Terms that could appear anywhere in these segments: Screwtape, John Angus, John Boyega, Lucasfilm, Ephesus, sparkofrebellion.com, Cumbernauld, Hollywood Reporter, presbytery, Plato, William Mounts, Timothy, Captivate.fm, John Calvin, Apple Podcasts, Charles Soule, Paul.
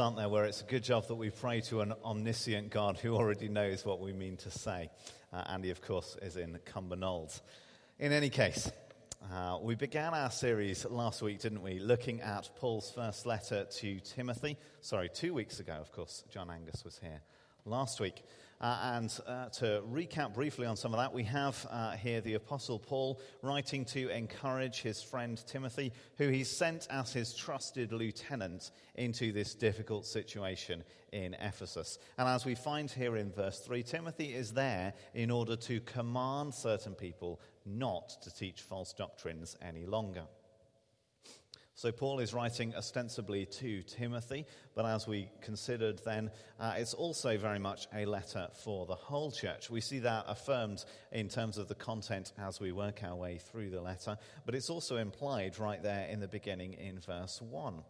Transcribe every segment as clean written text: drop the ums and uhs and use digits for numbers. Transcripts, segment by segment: Aren't there, where it's a good job that we pray to an omniscient God who already knows what we mean to say. Andy, of course, is in Cumbernauld. In any case, we began our series last week, didn't we, looking at Paul's first letter to Timothy. 2 weeks ago, of course, John Angus was here last week. And to recap briefly on some of that, we have here the Apostle Paul writing to encourage his friend Timothy, who he sent as his trusted lieutenant into this difficult situation in Ephesus. And as we find here in verse 3, Timothy is there in order to command certain people not to teach false doctrines any longer. So Paul is writing ostensibly to Timothy, but as we considered then, it's also very much a letter for the whole church. We see that affirmed in terms of the content as we work our way through the letter, but it's also implied right there in the beginning in verse 1.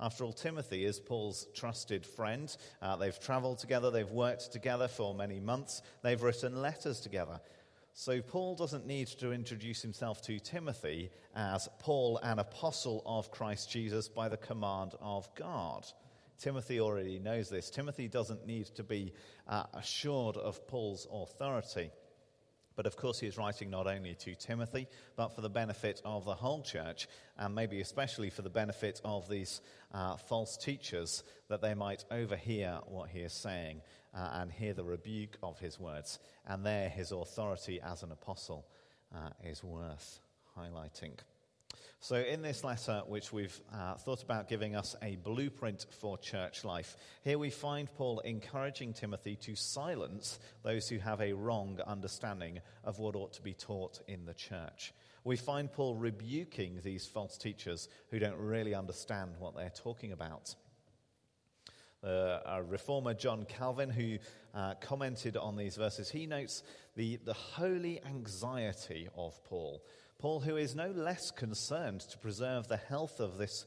After all, Timothy is Paul's trusted friend. They've traveled together, they've worked together for many months, they've written letters together. So Paul doesn't need to introduce himself to Timothy as Paul, an apostle of Christ Jesus by the command of God. Timothy already knows this. Timothy doesn't need to be assured of Paul's authority. But of course he is writing not only to Timothy, but for the benefit of the whole church, and maybe especially for the benefit of these false teachers, that they might overhear what he is saying. And hear the rebuke of his words, and there his authority as an apostle is worth highlighting. So in this letter, which we've thought about giving us a blueprint for church life, here we find Paul encouraging Timothy to silence those who have a wrong understanding of what ought to be taught in the church. We find Paul rebuking these false teachers who don't really understand what they're talking about. A reformer, John Calvin, who commented on these verses, he notes the holy anxiety of Paul. Paul, who is no less concerned to preserve the health of this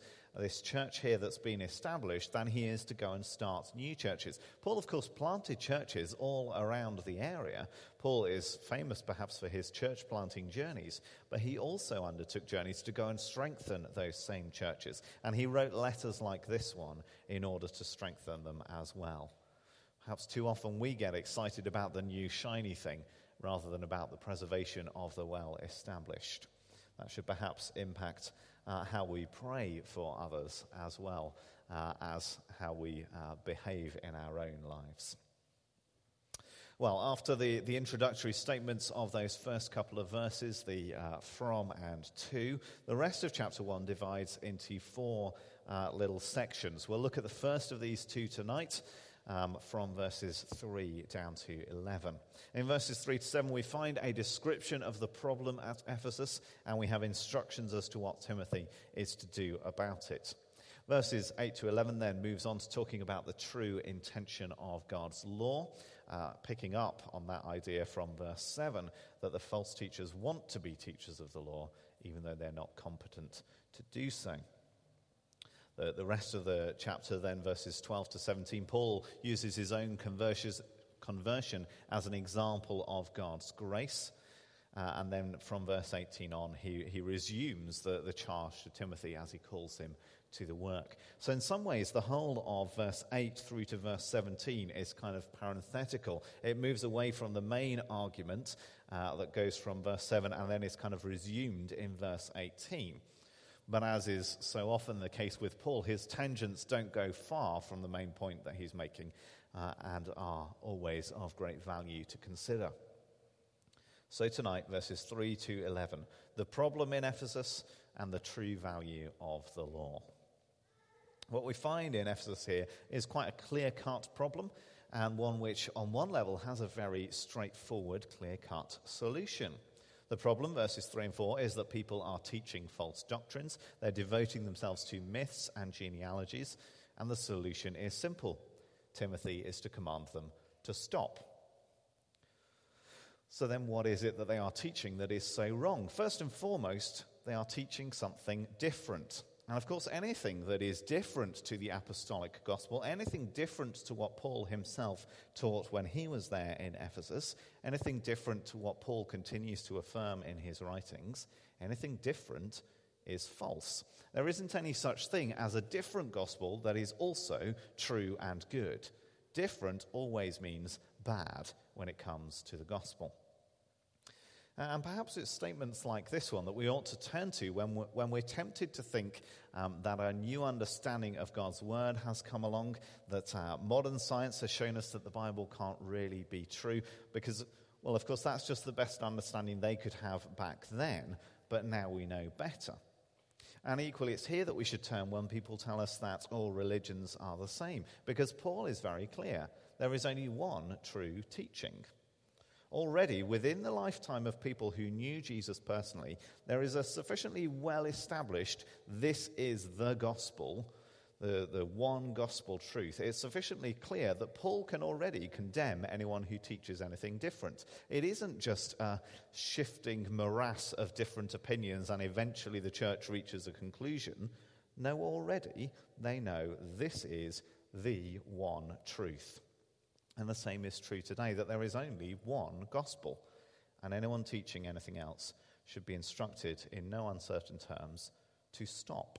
church here that's been established than he is to go and start new churches. Paul, of course, planted churches all around the area. Paul is famous perhaps for his church planting journeys, but he also undertook journeys to go and strengthen those same churches. And he wrote letters like this one in order to strengthen them as well. Perhaps too often we get excited about the new shiny thing rather than about the preservation of the well-established. That should perhaps impact how we pray for others as well as how we behave in our own lives. Well, after the introductory statements of those first couple of verses, the from and to, the rest of chapter 1 divides into four little sections. We'll look at the first of these two tonight, from verses 3 down to 11. In verses 3 to 7, we find a description of the problem at Ephesus, and we have instructions as to what Timothy is to do about it. Verses 8 to 11 then moves on to talking about the true intention of God's law, picking up on that idea from verse 7, that the false teachers want to be teachers of the law, even though they're not competent to do so. The rest of the chapter then, verses 12 to 17, Paul uses his own conversion as an example of God's grace. And then from verse 18 on, he resumes the charge to Timothy as he calls him to the work. So in some ways, the whole of verse 8 through to verse 17 is kind of parenthetical. It moves away from the main argument that goes from verse 7 and then is kind of resumed in verse 18. But as is so often the case with Paul, his tangents don't go far from the main point that he's making and are always of great value to consider. So tonight, verses 3 to 11, the problem in Ephesus and the true value of the law. What we find in Ephesus here is quite a clear-cut problem, and one which on one level has a very straightforward, clear-cut solution. The problem, verses 3 and 4, is that people are teaching false doctrines. They're devoting themselves to myths and genealogies. And the solution is simple. Timothy is to command them to stop. So then what is it that they are teaching that is so wrong? First and foremost, they are teaching something different. And of course, anything that is different to the apostolic gospel, anything different to what Paul himself taught when he was there in Ephesus, anything different to what Paul continues to affirm in his writings, anything different is false. There isn't any such thing as a different gospel that is also true and good. Different always means bad when it comes to the gospel. And perhaps it's statements like this one that we ought to turn to when we're tempted to think that a new understanding of God's word has come along, that modern science has shown us that the Bible can't really be true because, well, of course, that's just the best understanding they could have back then, but now we know better. And equally, it's here that we should turn when people tell us that all religions are the same, because Paul is very clear. There is only one true teaching. Already, within the lifetime of people who knew Jesus personally, there is a sufficiently well-established, this is the gospel, the one gospel truth. It's sufficiently clear that Paul can already condemn anyone who teaches anything different. It isn't just a shifting morass of different opinions and eventually the church reaches a conclusion. No, already they know this is the one truth. And the same is true today, that there is only one gospel, and anyone teaching anything else should be instructed in no uncertain terms to stop.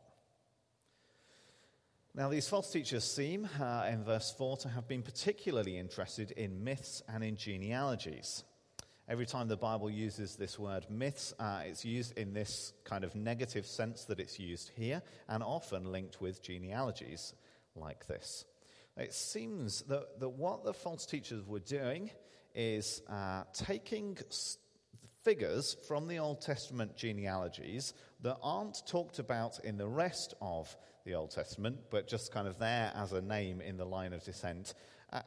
Now, these false teachers seem, in verse 4, to have been particularly interested in myths and in genealogies. Every time the Bible uses this word myths, it's used in this kind of negative sense that it's used here, and often linked with genealogies like this. It seems that what the false teachers were doing is taking figures from the Old Testament genealogies that aren't talked about in the rest of the Old Testament, but just kind of there as a name in the line of descent,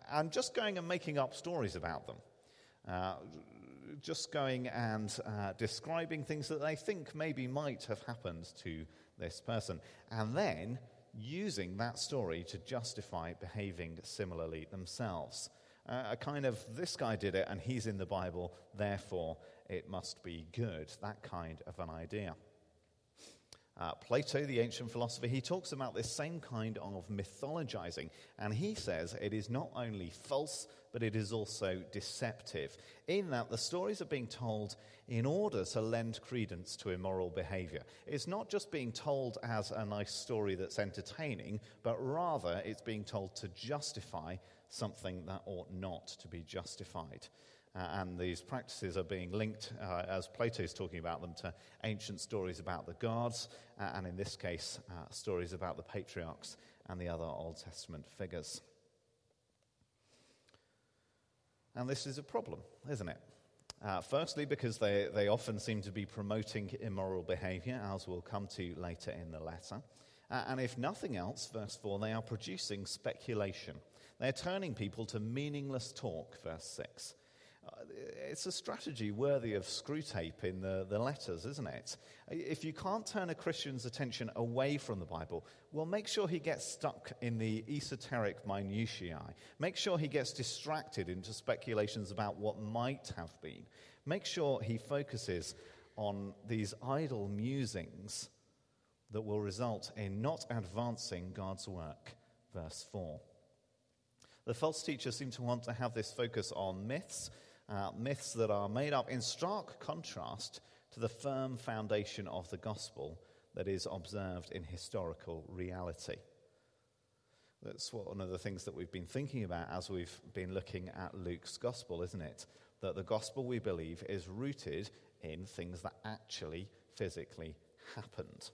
and just going and making up stories about them. Just going and describing things that they think maybe might have happened to this person. And then using that story to justify behaving similarly themselves. A kind of, this guy did it and he's in the Bible, therefore it must be good. That kind of an idea. Plato, the ancient philosopher, he talks about this same kind of mythologizing, and he says it is not only false, but it is also deceptive, in that the stories are being told in order to lend credence to immoral behavior. It's not just being told as a nice story that's entertaining, but rather it's being told to justify something that ought not to be justified. And these practices are being linked, as Plato's talking about them, to ancient stories about the gods, and in this case, stories about the patriarchs and the other Old Testament figures. And this is a problem, isn't it? Firstly, because they often seem to be promoting immoral behavior, as we'll come to later in the letter. And if nothing else, verse 4, they are producing speculation. They're turning people to meaningless talk, verse 6. It's a strategy worthy of Screwtape in the letters, isn't it? If you can't turn a Christian's attention away from the Bible, well, make sure he gets stuck in the esoteric minutiae. Make sure he gets distracted into speculations about what might have been. Make sure he focuses on these idle musings that will result in not advancing God's work, verse 4. The false teachers seem to want to have this focus on myths that are made up in stark contrast to the firm foundation of the gospel that is observed in historical reality. That's one of the things that we've been thinking about as we've been looking at Luke's gospel, isn't it? That the gospel we believe is rooted in things that actually physically happened.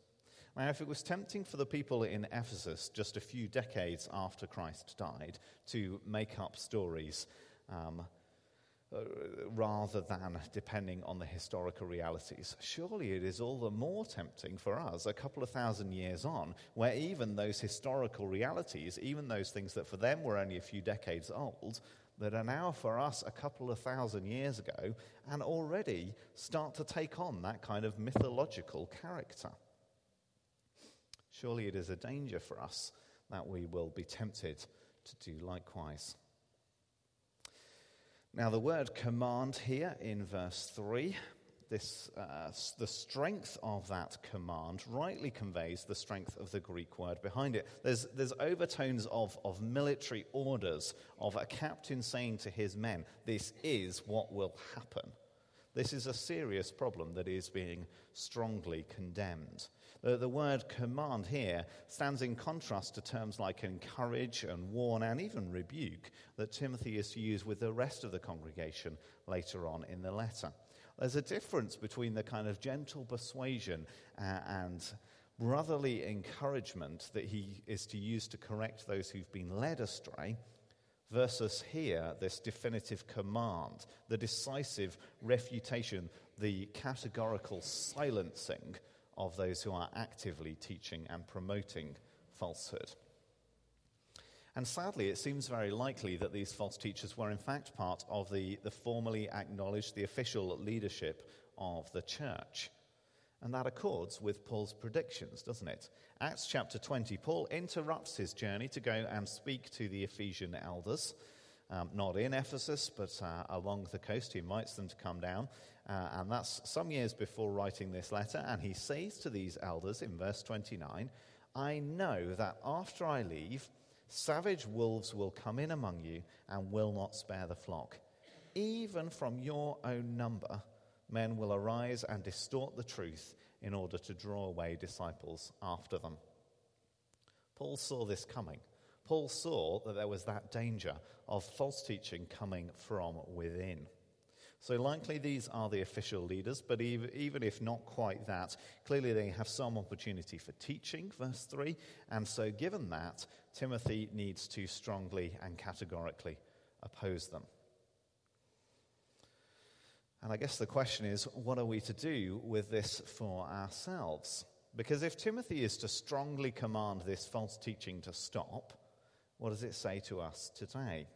Now, if it was tempting for the people in Ephesus just a few decades after Christ died to make up stories rather than depending on the historical realities, surely it is all the more tempting for us a couple of thousand years on, where even those historical realities, even those things that for them were only a few decades old, that are now for us a couple of thousand years ago, and already start to take on that kind of mythological character. Surely it is a danger for us that we will be tempted to do likewise. Now, the word command here in verse 3, the strength of that command rightly conveys the strength of the Greek word behind it. There's overtones of military orders, of a captain saying to his men, this is what will happen. This is a serious problem that is being strongly condemned. the word command here stands in contrast to terms like encourage and warn and even rebuke that Timothy is to use with the rest of the congregation later on in the letter. There's a difference between the kind of gentle persuasion and brotherly encouragement that he is to use to correct those who've been led astray versus here, this definitive command, the decisive refutation, the categorical silencing of those who are actively teaching and promoting falsehood. And sadly, it seems very likely that these false teachers were in fact part of the formally acknowledged, the official leadership of the church. And that accords with Paul's predictions, doesn't it? Acts chapter 20, Paul interrupts his journey to go and speak to the Ephesian elders, not in Ephesus, but along the coast. He invites them to come down, and that's some years before writing this letter, and he says to these elders in verse 29, "I know that after I leave, savage wolves will come in among you and will not spare the flock. Even from your own number, men will arise and distort the truth in order to draw away disciples after them." Paul saw this coming. Paul saw that there was that danger of false teaching coming from within. So likely these are the official leaders, but even if not quite that, clearly they have some opportunity for teaching, verse 3, and so given that, Timothy needs to strongly and categorically oppose them. And I guess the question is, what are we to do with this for ourselves? Because if Timothy is to strongly command this false teaching to stop, what does it say to us today?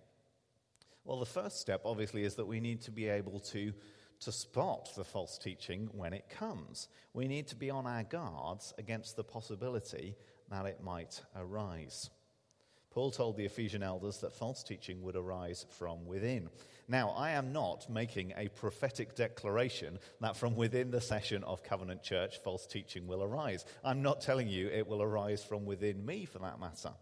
Well, the first step, obviously, is that we need to be able to spot the false teaching when it comes. We need to be on our guards against the possibility that it might arise. Paul told the Ephesian elders that false teaching would arise from within. Now, I am not making a prophetic declaration that from within the session of Covenant Church, false teaching will arise. I'm not telling you it will arise from within me, for that matter.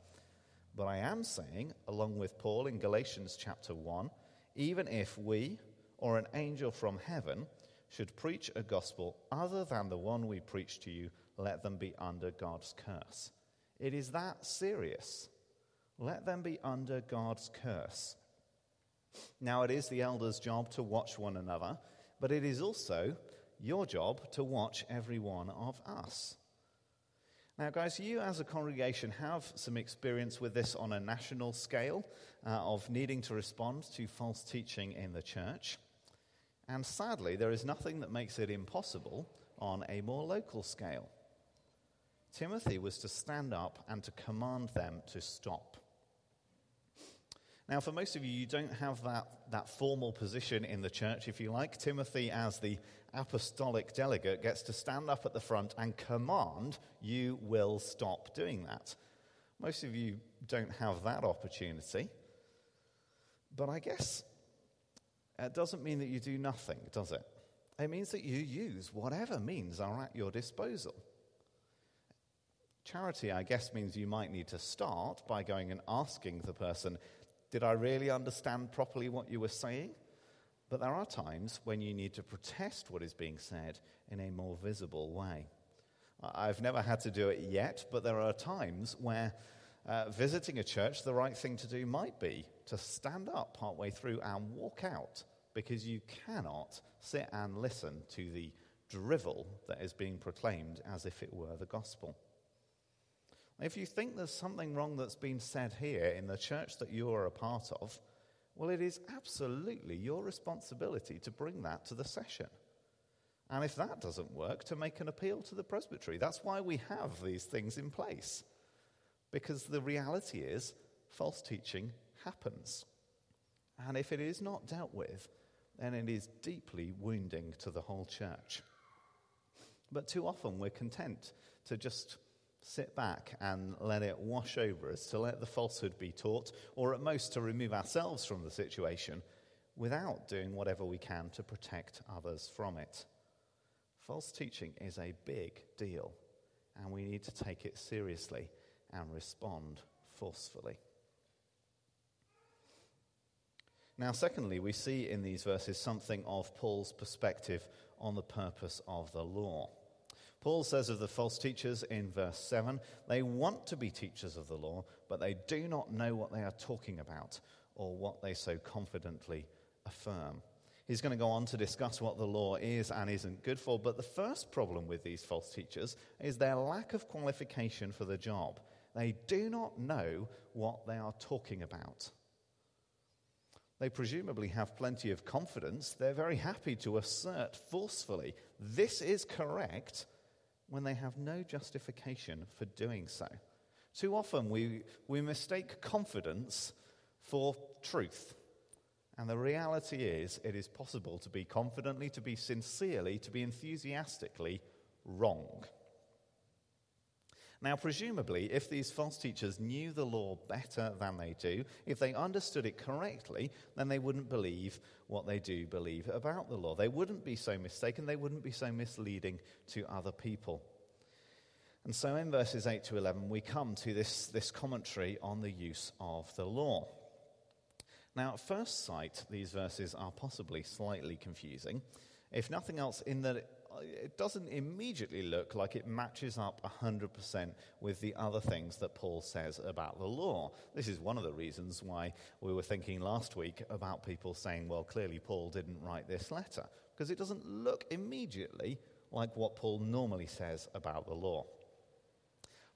But I am saying, along with Paul in Galatians chapter 1, even if we or an angel from heaven should preach a gospel other than the one we preach to you, let them be under God's curse. It is that serious. Let them be under God's curse. Now, it is the elders' job to watch one another, but it is also your job to watch every one of us. Now, guys, you as a congregation have some experience with this on a national scale of needing to respond to false teaching in the church. And sadly, there is nothing that makes it impossible on a more local scale. Timothy was to stand up and to command them to stop. Now, for most of you, you don't have that formal position in the church, if you like. Timothy, as the apostolic delegate, gets to stand up at the front and command, "You will stop doing that." Most of you don't have that opportunity. But I guess it doesn't mean that you do nothing, does it? It means that you use whatever means are at your disposal. Charity, I guess, means you might need to start by going and asking the person, "Did I really understand properly what you were saying?" But there are times when you need to protest what is being said in a more visible way. I've never had to do it yet, but there are times where visiting a church, the right thing to do might be to stand up partway through and walk out, because you cannot sit and listen to the drivel that is being proclaimed as if it were the gospel. If you think there's something wrong that's been said here in the church that you are a part of, well, it is absolutely your responsibility to bring that to the session. And if that doesn't work, to make an appeal to the presbytery. That's why we have these things in place. Because the reality is, false teaching happens. And if it is not dealt with, then it is deeply wounding to the whole church. But too often we're content to just sit back and let it wash over us, to let the falsehood be taught, or at most to remove ourselves from the situation without doing whatever we can to protect others from it. False teaching is a big deal, and we need to take it seriously and respond forcefully. Now, secondly, we see in these verses something of Paul's perspective on the purpose of the law. Paul says of the false teachers in verse 7, they want to be teachers of the law, but they do not know what they are talking about or what they so confidently affirm. He's going to go on to discuss what the law is and isn't good for, but the first problem with these false teachers is their lack of qualification for the job. They do not know what they are talking about. They presumably have plenty of confidence. They're very happy to assert forcefully, this is correct, when they have no justification for doing so. Too often we mistake confidence for truth. And the reality is, it is possible to be confidently, to be sincerely, to be enthusiastically wrong. Now, presumably, if these false teachers knew the law better than they do, if they understood it correctly, then they wouldn't believe what they do believe about the law. They wouldn't be so mistaken. They wouldn't be so misleading to other people. And so in verses 8 to 11, we come to this commentary on the use of the law. Now, at first sight, these verses are possibly slightly confusing, if nothing else, in that it doesn't immediately look like it matches up 100% with the other things that Paul says about the law. This is one of the reasons why we were thinking last week about people saying, well, clearly Paul didn't write this letter, because it doesn't look immediately like what Paul normally says about the law.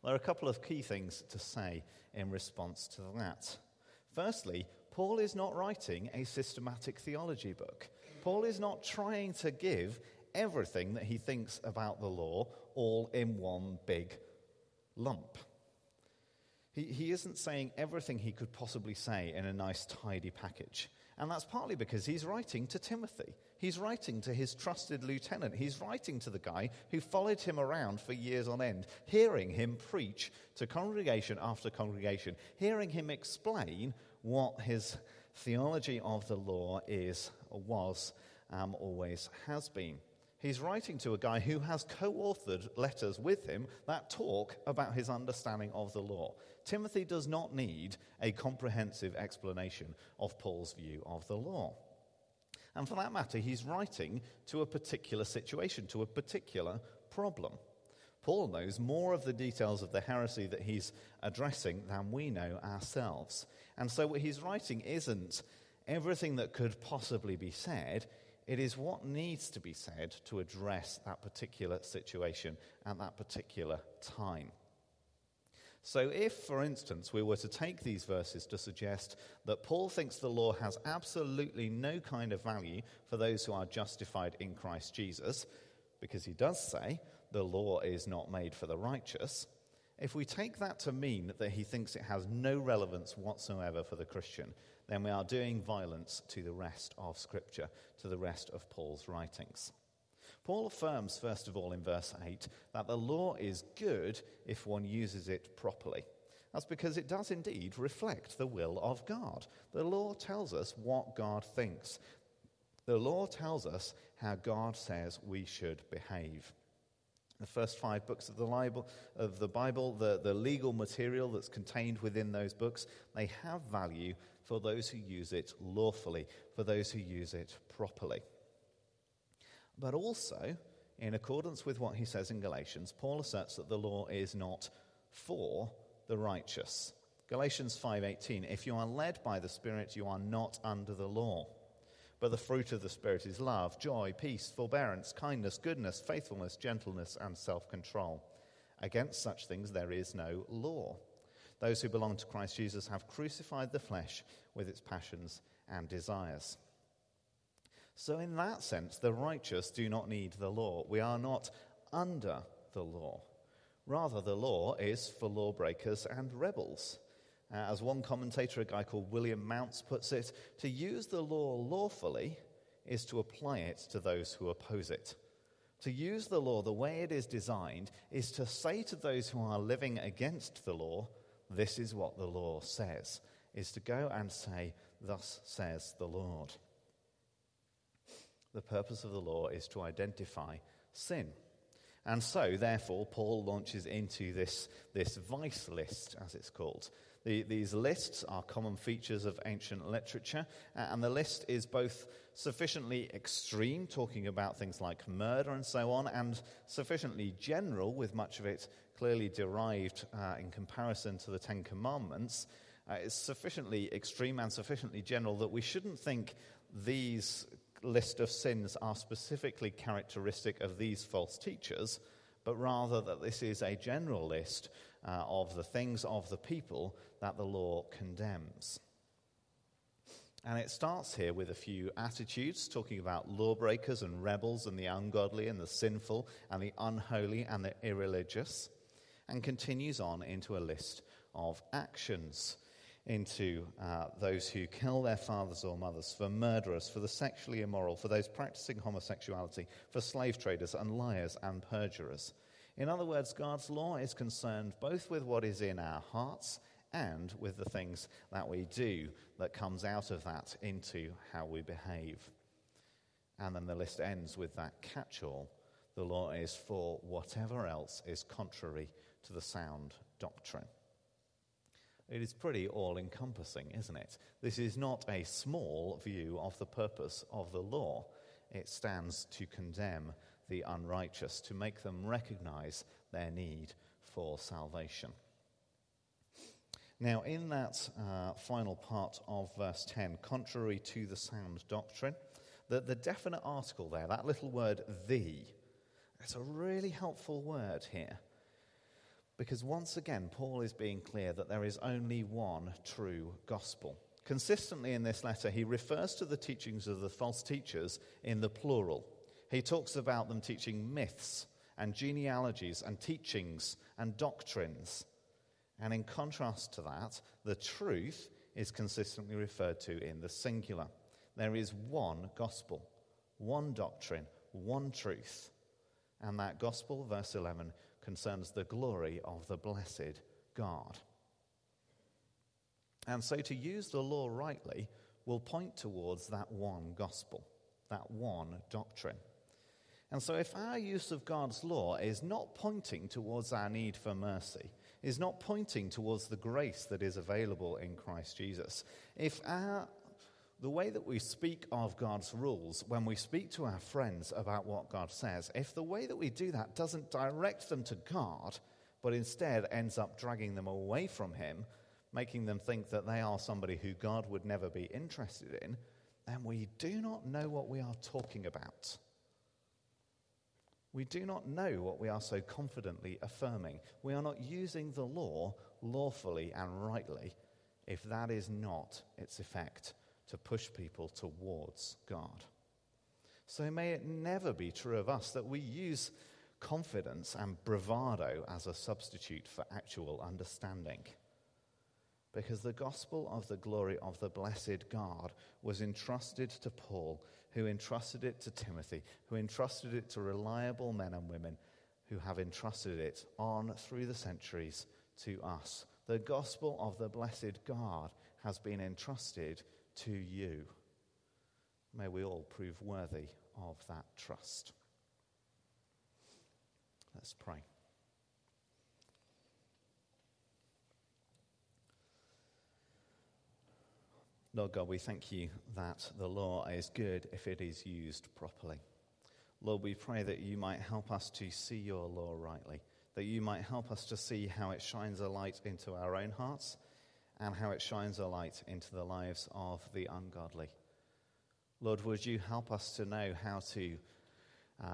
There are a couple of key things to say in response to that. Firstly, Paul is not writing a systematic theology book. Paul is not trying to give everything that he thinks about the law all in one big lump. He isn't saying everything he could possibly say in a nice, tidy package. And that's partly because he's writing to Timothy. He's writing to his trusted lieutenant. He's writing to the guy who followed him around for years on end, hearing him preach to congregation after congregation, hearing him explain what his theology of the law is, or was, always has been. He's writing to a guy who has co-authored letters with him that talk about his understanding of the law. Timothy does not need a comprehensive explanation of Paul's view of the law. And for that matter, he's writing to a particular situation, to a particular problem. Paul knows more of the details of the heresy that he's addressing than we know ourselves. And so what he's writing isn't everything that could possibly be said. It is what needs to be said to address that particular situation at that particular time. So if, for instance, we were to take these verses to suggest that Paul thinks the law has absolutely no kind of value for those who are justified in Christ Jesus, because he does say, the law is not made for the righteous, if we take that to mean that he thinks it has no relevance whatsoever for the Christian, then we are doing violence to the rest of Scripture, to the rest of Paul's writings. Paul affirms, first of all, in verse 8, that the law is good if one uses it properly. That's because it does indeed reflect the will of God. The law tells us what God thinks. The law tells us how God says we should behave. The first 5 books of the Bible, the legal material that's contained within those books, they have value for those who use it lawfully, for those who use it properly. But also, in accordance with what he says in Galatians, Paul asserts that the law is not for the righteous. Galatians 5:18, if you are led by the Spirit, you are not under the law. But the fruit of the Spirit is love, joy, peace, forbearance, kindness, goodness, faithfulness, gentleness, and self-control. Against such things there is no law. Those who belong to Christ Jesus have crucified the flesh with its passions and desires. So in that sense, the righteous do not need the law. We are not under the law. Rather, the law is for lawbreakers and rebels. As one commentator, a guy called William Mounts, puts it, to use the law lawfully is to apply it to those who oppose it. To use the law the way it is designed is to say to those who are living against the law, this is what the law says, is to go and say, thus says the Lord. The purpose of the law is to identify sin. And so, therefore, Paul launches into this vice list, as it's called, These lists are common features of ancient literature, and the list is both sufficiently extreme, talking about things like murder and so on, and sufficiently general, with much of it clearly derived in comparison to the Ten Commandments. It's sufficiently extreme and sufficiently general that we shouldn't think these list of sins are specifically characteristic of these false teachers, but rather that this is a general list of the things of the people that the law condemns. And it starts here with a few attitudes, talking about lawbreakers and rebels and the ungodly and the sinful and the unholy and the irreligious, and continues on into a list of actions, into those who kill their fathers or mothers, for murderers, for the sexually immoral, for those practicing homosexuality, for slave traders and liars and perjurers. In other words, God's law is concerned both with what is in our hearts and with the things that we do that comes out of that into how we behave. And then the list ends with that catch-all. The law is for whatever else is contrary to the sound doctrine. It is pretty all-encompassing, isn't it? This is not a small view of the purpose of the law. It stands to condemn the unrighteous, to make them recognize their need for salvation. Now, in that final part of verse 10, contrary to the sound doctrine, the definite article there, that little word, "the," that's a really helpful word here. Because once again, Paul is being clear that there is only one true gospel. Consistently in this letter, he refers to the teachings of the false teachers in the plural. He talks about them teaching myths and genealogies and teachings and doctrines. And in contrast to that, the truth is consistently referred to in the singular. There is one gospel, one doctrine, one truth. And that gospel, verse 11, concerns the glory of the blessed God. And so to use the law rightly will point towards that one gospel, that one doctrine. And so if our use of God's law is not pointing towards our need for mercy, is not pointing towards the grace that is available in Christ Jesus, if the way that we speak of God's rules when we speak to our friends about what God says, if the way that we do that doesn't direct them to God, but instead ends up dragging them away from him, making them think that they are somebody who God would never be interested in, then we do not know what we are talking about. We do not know what we are so confidently affirming. We are not using the law lawfully and rightly if that is not its effect to push people towards God. So may it never be true of us that we use confidence and bravado as a substitute for actual understanding. Because the gospel of the glory of the blessed God was entrusted to Paul, who entrusted it to Timothy, who entrusted it to reliable men and women who have entrusted it on through the centuries to us. The gospel of the blessed God has been entrusted to you. May we all prove worthy of that trust. Let's pray. Lord God, we thank you that the law is good if it is used properly. Lord, we pray that you might help us to see your law rightly, that you might help us to see how it shines a light into our own hearts and how it shines a light into the lives of the ungodly. Lord, would you help us to know how to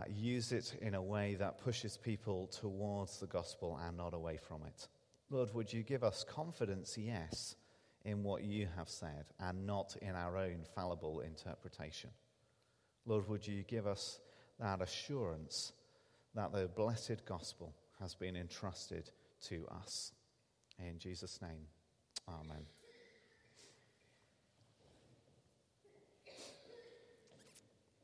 use it in a way that pushes people towards the gospel and not away from it. Lord, would you give us confidence, yes, in what you have said and not in our own fallible interpretation. Lord, would you give us that assurance that the blessed gospel has been entrusted to us. In Jesus' name. Amen.